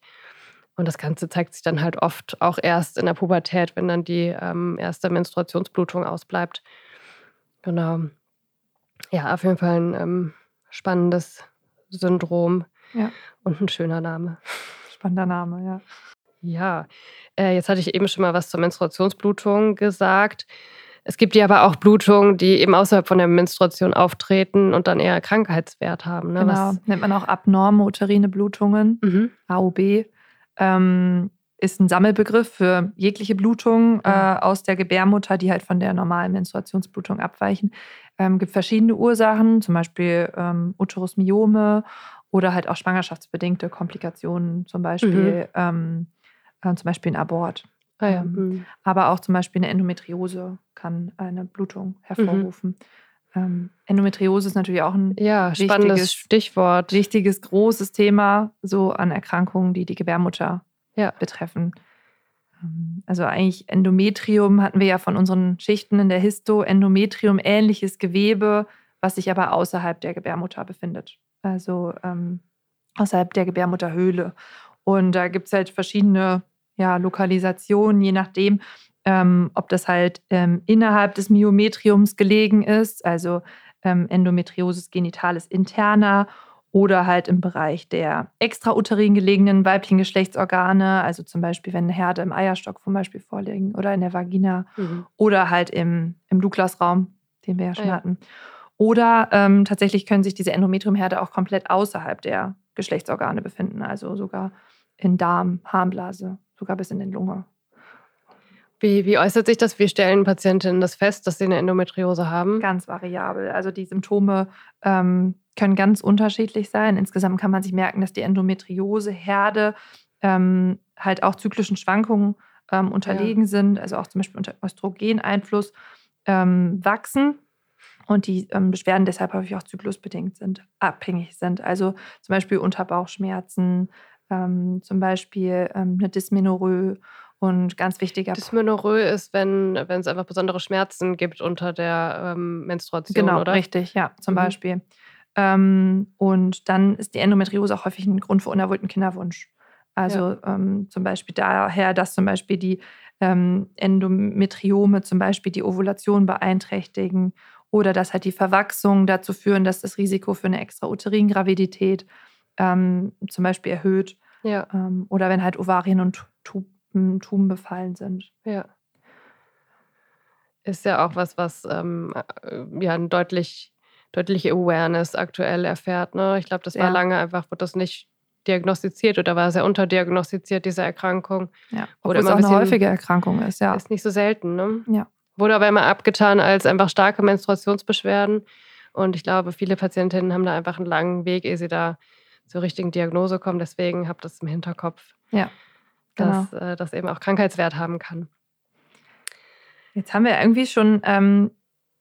Und das Ganze zeigt sich dann halt oft auch erst in der Pubertät, wenn dann die erste Menstruationsblutung ausbleibt. Genau. Ja, auf jeden Fall ein spannendes Syndrom und ein schöner Name. Spannender Name, ja. Ja, jetzt hatte ich eben schon mal was zur Menstruationsblutung gesagt. Es gibt ja aber auch Blutungen, die eben außerhalb von der Menstruation auftreten und dann eher Krankheitswert haben. Ne? Genau, was nennt man auch abnorme uterine Blutungen, AUB. Ist ein Sammelbegriff für jegliche Blutung aus der Gebärmutter, die halt von der normalen Menstruationsblutung abweichen. Gibt verschiedene Ursachen, zum Beispiel Uterusmyome oder halt auch schwangerschaftsbedingte Komplikationen, zum Beispiel zum Beispiel ein Abort. Aber auch zum Beispiel eine Endometriose kann eine Blutung hervorrufen. Endometriose ist natürlich auch ein spannendes Stichwort. Wichtiges, großes Thema so an Erkrankungen, die die Gebärmutter betreffen. Also eigentlich Endometrium hatten wir ja von unseren Schichten in der Histo. Endometrium, ähnliches Gewebe, was sich aber außerhalb der Gebärmutter befindet. Also außerhalb der Gebärmutterhöhle. Und da gibt es halt verschiedene Lokalisationen, je nachdem, ob das halt innerhalb des Myometriums gelegen ist, also Endometriosis genitalis interna, oder halt im Bereich der extrauterin gelegenen weiblichen Geschlechtsorgane, also zum Beispiel, wenn Herde im Eierstock zum Beispiel vorliegen oder in der Vagina oder halt im Douglas-Raum, den wir ja schon hatten. Oder tatsächlich können sich diese Endometriumherde auch komplett außerhalb der Geschlechtsorgane befinden, also sogar in Darm, Harnblase, sogar bis in den Lunge. Wie äußert sich das? Wie stellen Patientinnen das fest, dass sie eine Endometriose haben? Ganz variabel. Also die Symptome können ganz unterschiedlich sein. Insgesamt kann man sich merken, dass die Endometrioseherde halt auch zyklischen Schwankungen unterlegen sind, also auch zum Beispiel unter Östrogeneinfluss wachsen und die Beschwerden deshalb häufig auch zyklusbedingt sind, abhängig sind. Also zum Beispiel Unterbauchschmerzen, zum Beispiel eine Dysmenorrhoe. Und ganz wichtiger. Dysmenorrhoe ist, wenn es einfach besondere Schmerzen gibt unter der Menstruation, genau, oder? Genau, richtig, ja, zum Beispiel. Und dann ist die Endometriose auch häufig ein Grund für unerfüllten Kinderwunsch. Also zum Beispiel daher, dass zum Beispiel die Endometriome zum Beispiel die Ovulation beeinträchtigen oder dass halt die Verwachsungen dazu führen, dass das Risiko für eine Extrauterin-Gravidität zum Beispiel erhöht. Ja. Oder wenn halt Ovarien und Tuben befallen sind. Ja. Ist ja auch was eine deutliche Awareness aktuell erfährt. Ne? Ich glaube, das war lange einfach, wurde das nicht diagnostiziert oder war sehr unterdiagnostiziert, diese Erkrankung. Ja. Obwohl es auch eine häufige Erkrankung ist, ja. Ist nicht so selten, ne? Ja. Wurde aber immer abgetan als einfach starke Menstruationsbeschwerden. Und ich glaube, viele Patientinnen haben da einfach einen langen Weg, ehe sie da zur richtigen Diagnose kommen. Deswegen habt das im Hinterkopf. Ja. Genau. Dass das eben auch Krankheitswert haben kann. Jetzt haben wir irgendwie schon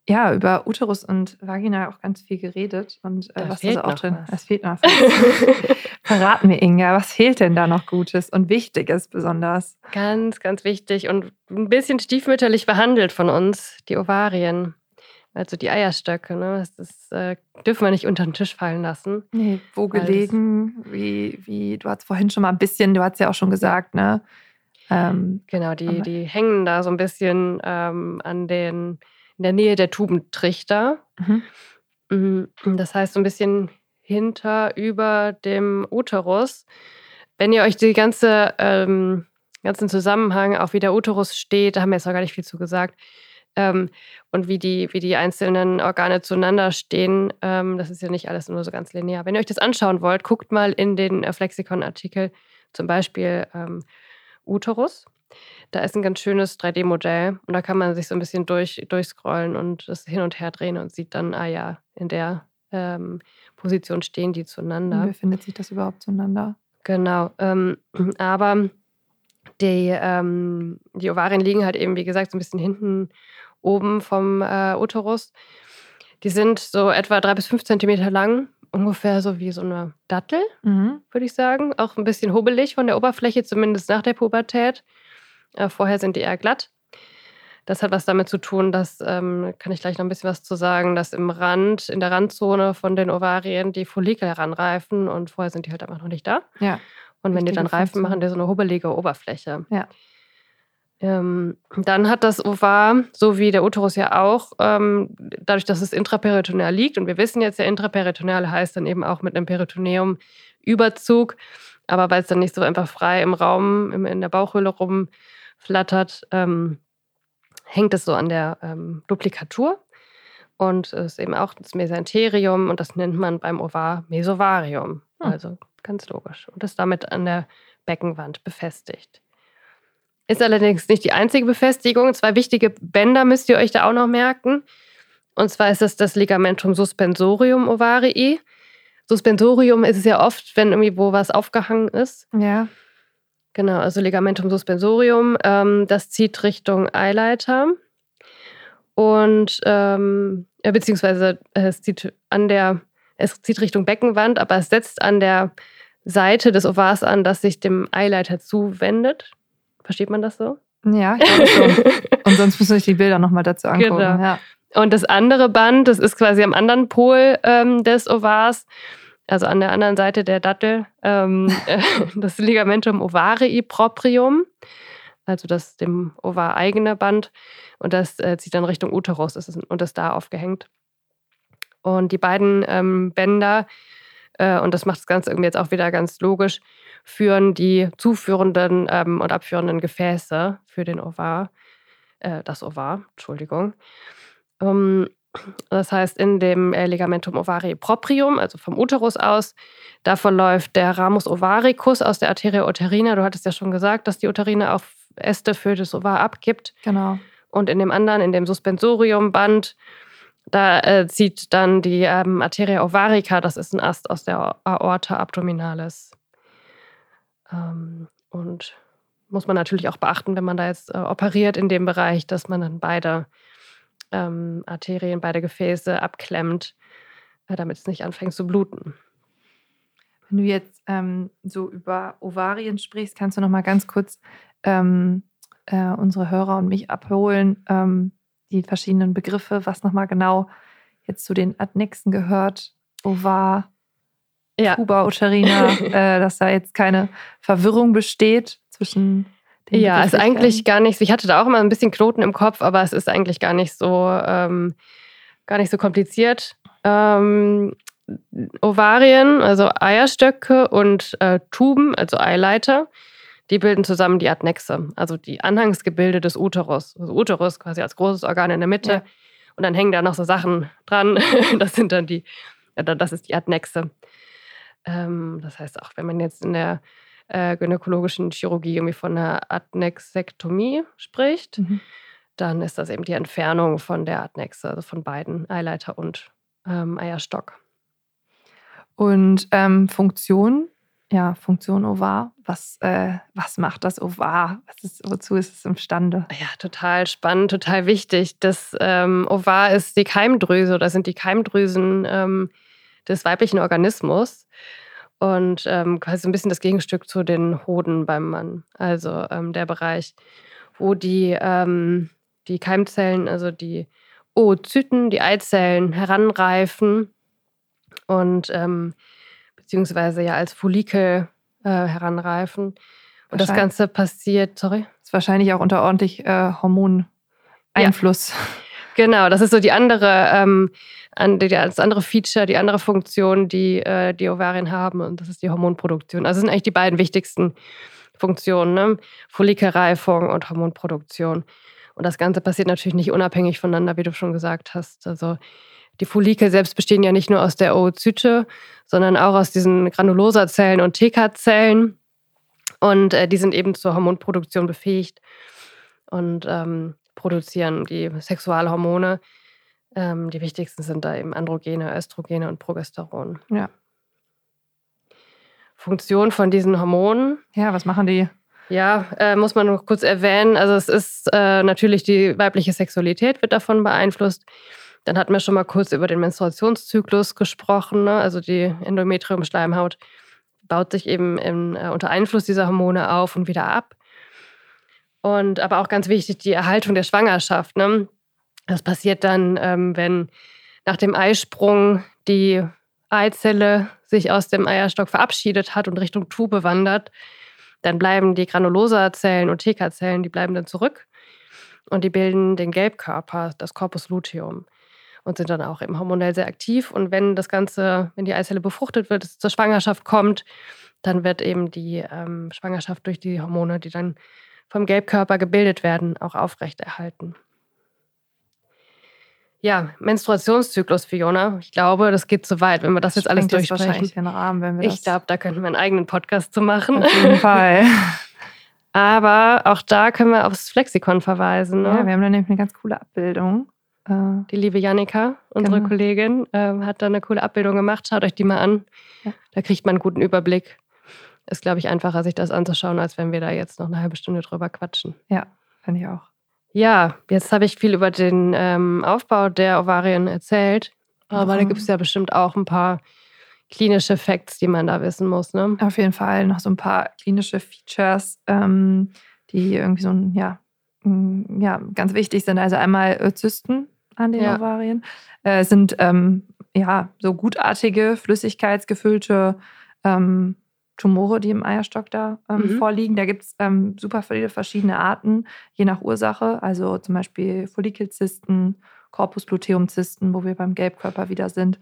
über Uterus und Vagina auch ganz viel geredet. Und was ist da auch drin? Es fehlt noch was. Verrat mir, Inga, was fehlt denn da noch Gutes und Wichtiges besonders? Ganz, ganz wichtig und ein bisschen stiefmütterlich behandelt von uns, die Ovarien. Also die Eierstöcke, ne? Das dürfen wir nicht unter den Tisch fallen lassen. Nee, wo gelegen, wie du hast vorhin schon mal ein bisschen, du hast ja auch schon gesagt, ne? Genau, die hängen da so ein bisschen in der Nähe der Tubentrichter. Mhm. Das heißt so ein bisschen über dem Uterus. Wenn ihr euch die ganzen Zusammenhang, auch wie der Uterus steht, da haben wir jetzt noch gar nicht viel zu gesagt, und wie die einzelnen Organe zueinander stehen, das ist ja nicht alles nur so ganz linear. Wenn ihr euch das anschauen wollt, guckt mal in den Flexikon-Artikel, zum Beispiel Uterus. Da ist ein ganz schönes 3D-Modell und da kann man sich so ein bisschen durchscrollen und das hin und her drehen und sieht dann, in der Position stehen die zueinander. Wie befindet sich das überhaupt zueinander? Genau, aber die Ovarien liegen halt eben, wie gesagt, so ein bisschen hinten oben vom Uterus. Die sind so etwa 3 bis 5 Zentimeter lang, ungefähr so wie so eine Dattel, würde ich sagen. Auch ein bisschen hubbelig von der Oberfläche, zumindest nach der Pubertät. Vorher sind die eher glatt. Das hat was damit zu tun, dass, kann ich gleich noch ein bisschen was zu sagen, dass in der Randzone von den Ovarien die Follikel heranreifen und vorher sind die halt einfach noch nicht da. Ja. Und wenn die dann reifen, machen die so eine hubbelige Oberfläche. Ja. Dann hat das Ovar, so wie der Uterus ja auch, dadurch, dass es intraperitoneal liegt, und wir wissen jetzt, der intraperitoneal heißt dann eben auch mit einem Peritoneum-Überzug, aber weil es dann nicht so einfach frei im Raum, in der Bauchhöhle rumflattert, hängt es so an der Duplikatur. Und es ist eben auch das Mesenterium und das nennt man beim Ovar Mesovarium. Also ganz logisch. Und ist damit an der Beckenwand befestigt. Ist allerdings nicht die einzige Befestigung. 2 wichtige Bänder müsst ihr euch da auch noch merken. Und zwar ist das Ligamentum suspensorium ovarii. Suspensorium ist es ja oft, wenn irgendwie wo was aufgehangen ist. Ja. Genau, also Ligamentum suspensorium. Das zieht Richtung Eileiter. und beziehungsweise es zieht Richtung Beckenwand, aber es setzt an der Seite des Ovars an, das sich dem Eileiter zuwendet. Versteht man das so? Ja, ich glaube schon. Und sonst müssen wir euch die Bilder nochmal dazu angucken. Genau. Ja. Und das andere Band, das ist quasi am anderen Pol des Ovars, also an der anderen Seite der Dattel, das Ligamentum ovarii proprium, also das dem Ovar eigene Band. Und das zieht dann Richtung Uterus und ist da aufgehängt. Und die beiden Bänder, und das macht das Ganze irgendwie jetzt auch wieder ganz logisch, führen die zuführenden und abführenden Gefäße für den Ovar, das Ovar. Das heißt, in dem Ligamentum ovarii proprium, also vom Uterus aus, da verläuft der Ramus ovaricus aus der Arteria uterina. Du hattest ja schon gesagt, dass die Uterine auch Äste für das Ovar abgibt. Genau. Und in dem anderen, in dem Suspensoriumband, da zieht dann die Arteria ovarica, das ist ein Ast aus der Aorta abdominalis. Und muss man natürlich auch beachten, wenn man da jetzt operiert in dem Bereich, dass man dann beide Arterien, beide Gefäße abklemmt, damit es nicht anfängt zu bluten. Wenn du jetzt so über Ovarien sprichst, kannst du noch mal ganz kurz unsere Hörer und mich abholen, die verschiedenen Begriffe, was noch mal genau jetzt zu den Adnexen gehört, Ovar, ja. Tuba, Uterina, dass da jetzt keine Verwirrung besteht zwischen den Begriffen. Ist eigentlich gar nicht, ich hatte da auch immer ein bisschen Knoten im Kopf, aber es ist eigentlich gar nicht so kompliziert. Ovarien, also Eierstöcke und Tuben, also Eileiter, die bilden zusammen die Adnexe, also die Anhangsgebilde des Uterus. Also Uterus quasi als großes Organ in der Mitte. Ja. Und dann hängen da noch so Sachen dran. Das ist die Adnexe. Das heißt, auch wenn man jetzt in der gynäkologischen Chirurgie irgendwie von einer Adnexektomie spricht, dann ist das eben die Entfernung von der Adnexe, also von beiden, Eileiter und Eierstock. Und Funktion Ovar. Was macht das Ovar? Wozu ist es imstande? Ja, total spannend, total wichtig. Das Ovar ist die Keimdrüse oder sind die Keimdrüsen des weiblichen Organismus und quasi so ein bisschen das Gegenstück zu den Hoden beim Mann. Also der Bereich, wo die Keimzellen, also die Oozyten, die Eizellen heranreifen und beziehungsweise ja als Follikel heranreifen. Und das Ganze passiert, ist wahrscheinlich auch unter ordentlich Hormoneinfluss. Ja. Genau, das ist so die andere, das andere Feature, die andere Funktion, die die Ovarien haben, und das ist die Hormonproduktion. Also das sind eigentlich die beiden wichtigsten Funktionen, ne? Follikelreifung und Hormonproduktion. Und das Ganze passiert natürlich nicht unabhängig voneinander, wie du schon gesagt hast. Also die Follikel selbst bestehen ja nicht nur aus der Oozyte, sondern auch aus diesen Granulosa-Zellen und TK-Zellen. Und die sind eben zur Hormonproduktion befähigt und produzieren die Sexualhormone. Die wichtigsten sind da eben Androgene, Östrogene und Progesteron. Ja. Funktion von diesen Hormonen. Ja, was machen die? Ja, muss man noch kurz erwähnen. Also es ist natürlich die weibliche Sexualität wird davon beeinflusst. Dann hatten wir schon mal kurz über den Menstruationszyklus gesprochen, ne? Also die Endometriumschleimhaut baut sich eben unter Einfluss dieser Hormone auf und wieder ab. Und aber auch ganz wichtig, die Erhaltung der Schwangerschaft, ne? Das passiert dann, wenn nach dem Eisprung die Eizelle sich aus dem Eierstock verabschiedet hat und Richtung Tube wandert, dann bleiben die Granulosa-Zellen und TK-Zellen, die bleiben dann zurück und die bilden den Gelbkörper, das Corpus luteum. Und sind dann auch eben hormonell sehr aktiv. Und wenn die Eizelle befruchtet wird, es zur Schwangerschaft kommt, dann wird eben die Schwangerschaft durch die Hormone, die dann vom Gelbkörper gebildet werden, auch aufrechterhalten. Ja, Menstruationszyklus, Fiona. Ich glaube, das geht zu weit, wenn wir das jetzt alles durchsprechen. Wahrscheinlich den Rahmen, wenn wir ich glaube, da könnten wir einen eigenen Podcast zu machen. Auf jeden Fall. Aber auch da können wir aufs Flexikon verweisen. Ne? Ja, wir haben da nämlich eine ganz coole Abbildung. Die liebe Jannika, unsere Kollegin, hat da eine coole Abbildung gemacht. Schaut euch die mal an. Ja. Da kriegt man einen guten Überblick. Ist, glaube ich, einfacher, sich das anzuschauen, als wenn wir da jetzt noch eine halbe Stunde drüber quatschen. Ja, finde ich auch. Ja, jetzt habe ich viel über den Aufbau der Ovarien erzählt, aber da gibt es ja bestimmt auch ein paar klinische Facts, die man da wissen muss, ne? Auf jeden Fall noch so ein paar klinische Features, die irgendwie so ein, ja, ganz wichtig sind. Also einmal Zysten an den Ovarien. Es sind so gutartige, flüssigkeitsgefüllte Tumore, die im Eierstock da vorliegen. Da gibt es super viele verschiedene Arten, je nach Ursache. Also zum Beispiel Follikelzysten, Corpus-Gluteum-Zysten, wo wir beim Gelbkörper wieder sind.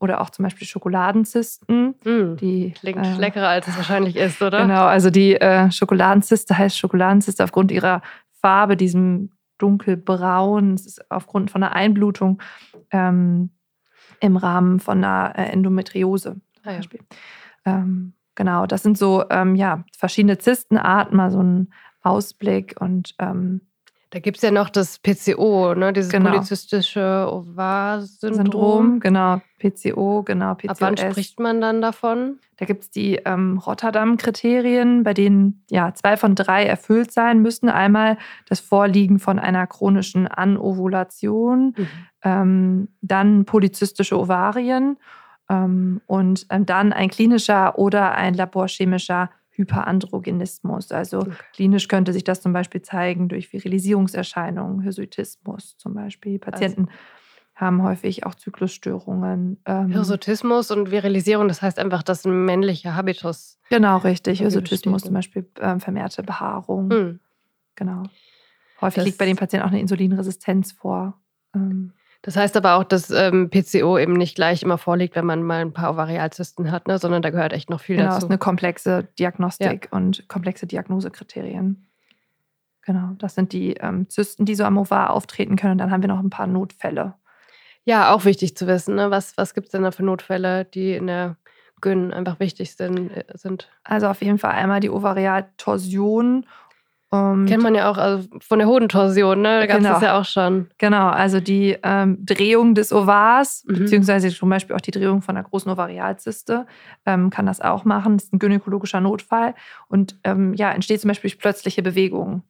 Oder auch zum Beispiel Schokoladenzysten. Die klingt leckerer, als es wahrscheinlich ist, oder? Genau, also die Schokoladenzyste heißt Schokoladenzyste aufgrund ihrer Farbe, diesem dunkelbraun, es ist aufgrund von einer Einblutung im Rahmen von einer Endometriose zum Beispiel. Genau, das sind so verschiedene Zystenarten, mal so ein Ausblick. Und da gibt es ja noch das PCO, ne? Dieses polyzystische Ovar-Syndrom. Genau, PCO, genau, PCOS. Ab wann spricht man dann davon? Da gibt es die Rotterdam-Kriterien, bei denen 2 von 3 erfüllt sein müssen. Einmal das Vorliegen von einer chronischen Anovulation, dann polyzystische Ovarien und dann ein klinischer oder ein laborchemischer Hyperandrogenismus. Also klinisch könnte sich das zum Beispiel zeigen durch Virilisierungserscheinungen, Hirsutismus zum Beispiel. Patienten haben häufig auch Zyklusstörungen. Hirsutismus und Virilisierung, das heißt einfach, dass ein männlicher Habitus. Genau, richtig. Hirsutismus zum Beispiel, vermehrte Behaarung. Genau. Häufig liegt bei den Patienten auch eine Insulinresistenz vor. Das heißt aber auch, dass PCO eben nicht gleich immer vorliegt, wenn man mal ein paar Ovarialzysten hat, ne? Sondern da gehört echt noch viel dazu. Genau, es ist eine komplexe Diagnostik und komplexe Diagnosekriterien. Genau, das sind die Zysten, die so am Ovar auftreten können. Und dann haben wir noch ein paar Notfälle. Ja, auch wichtig zu wissen, ne? Was gibt es denn da für Notfälle, die in der Gyn einfach wichtig sind? Also auf jeden Fall einmal die Ovarialtorsion. Kennt man ja auch von der Hodentorsion, ne? Da gab es das ja auch schon. Genau, also die Drehung des Ovars, beziehungsweise zum Beispiel auch die Drehung von einer großen Ovarialzyste, kann das auch machen. Das ist ein gynäkologischer Notfall und entsteht zum Beispiel plötzliche Bewegung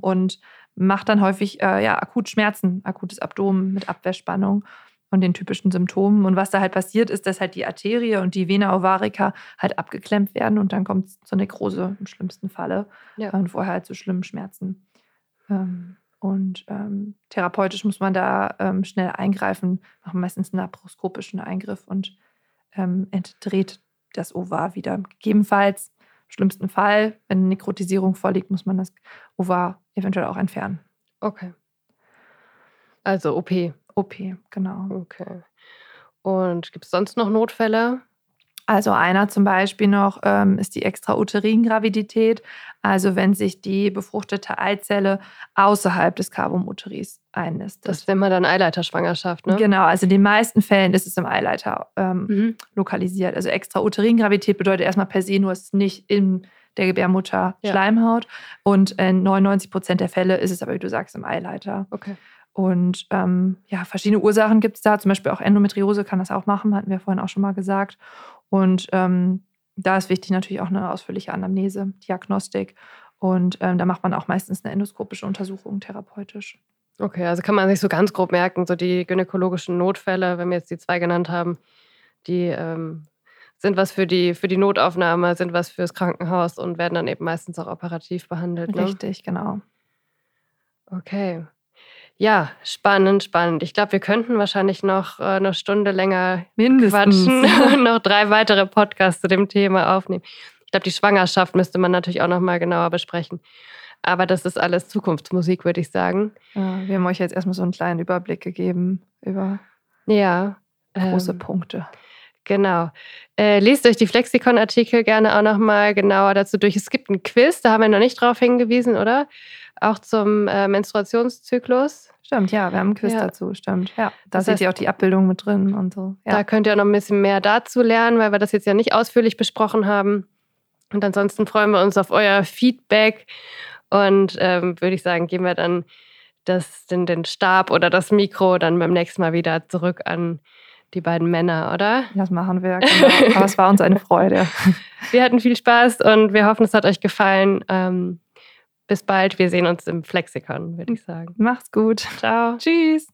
und macht dann häufig akut Schmerzen, akutes Abdomen mit Abwehrspannung und den typischen Symptomen. Und was da halt passiert ist, dass halt die Arterie und die Vena ovarica halt abgeklemmt werden und dann kommt es zur Nekrose im schlimmsten Falle und vorher halt zu schlimmen Schmerzen. Therapeutisch muss man da schnell eingreifen, machen meistens einen laparoskopischen Eingriff und entdreht das Ovar wieder. Gegebenenfalls, im schlimmsten Fall, wenn eine Nekrotisierung vorliegt, muss man das Ovar eventuell auch entfernen. Okay. Also OP, genau. Okay. Und gibt es sonst noch Notfälle? Also einer zum Beispiel noch ist die Extrauterin-Gravidität. Also wenn sich die befruchtete Eizelle außerhalb des Cavum uteris einnistet. Das nennt man dann Eileiterschwangerschaft, ne? Genau, also in den meisten Fällen ist es im Eileiter lokalisiert. Also Extrauterin-Gravidität bedeutet erstmal per se nur, es ist nicht in der Gebärmutter Schleimhaut. Und in 99% der Fälle ist es aber, wie du sagst, im Eileiter. Okay. Und verschiedene Ursachen gibt es da, zum Beispiel auch Endometriose kann das auch machen, hatten wir vorhin auch schon mal gesagt. Und da ist wichtig natürlich auch eine ausführliche Anamnese, Diagnostik. Und da macht man auch meistens eine endoskopische Untersuchung therapeutisch. Okay, also kann man sich so ganz grob merken, so die gynäkologischen Notfälle, wenn wir jetzt die 2 genannt haben, die sind was für die Notaufnahme, sind was fürs Krankenhaus und werden dann eben meistens auch operativ behandelt. Ne? Richtig, genau. Okay. Ja, spannend. Ich glaube, wir könnten wahrscheinlich noch eine Stunde länger quatschen und noch 3 weitere Podcasts zu dem Thema aufnehmen. Ich glaube, die Schwangerschaft müsste man natürlich auch noch mal genauer besprechen. Aber das ist alles Zukunftsmusik, würde ich sagen. Ja, wir haben euch jetzt erstmal so einen kleinen Überblick gegeben über große Punkte. Genau. Lest euch die Flexikon-Artikel gerne auch noch mal genauer dazu durch. Es gibt ein Quiz, da haben wir noch nicht drauf hingewiesen, oder? Auch zum Menstruationszyklus. Stimmt, ja, wir haben einen Quiz dazu, stimmt. Ja, da seht ihr auch die Abbildung mit drin und so. Ja. Da könnt ihr auch noch ein bisschen mehr dazu lernen, weil wir das jetzt ja nicht ausführlich besprochen haben. Und ansonsten freuen wir uns auf euer Feedback und würde ich sagen, geben wir dann den Stab oder das Mikro dann beim nächsten Mal wieder zurück an die beiden Männer, oder? Das machen wir, genau. Aber es war uns eine Freude. Wir hatten viel Spaß und wir hoffen, es hat euch gefallen. Bis bald. Wir sehen uns im Flexikon, würde ich sagen. Mach's gut. Ciao. Tschüss.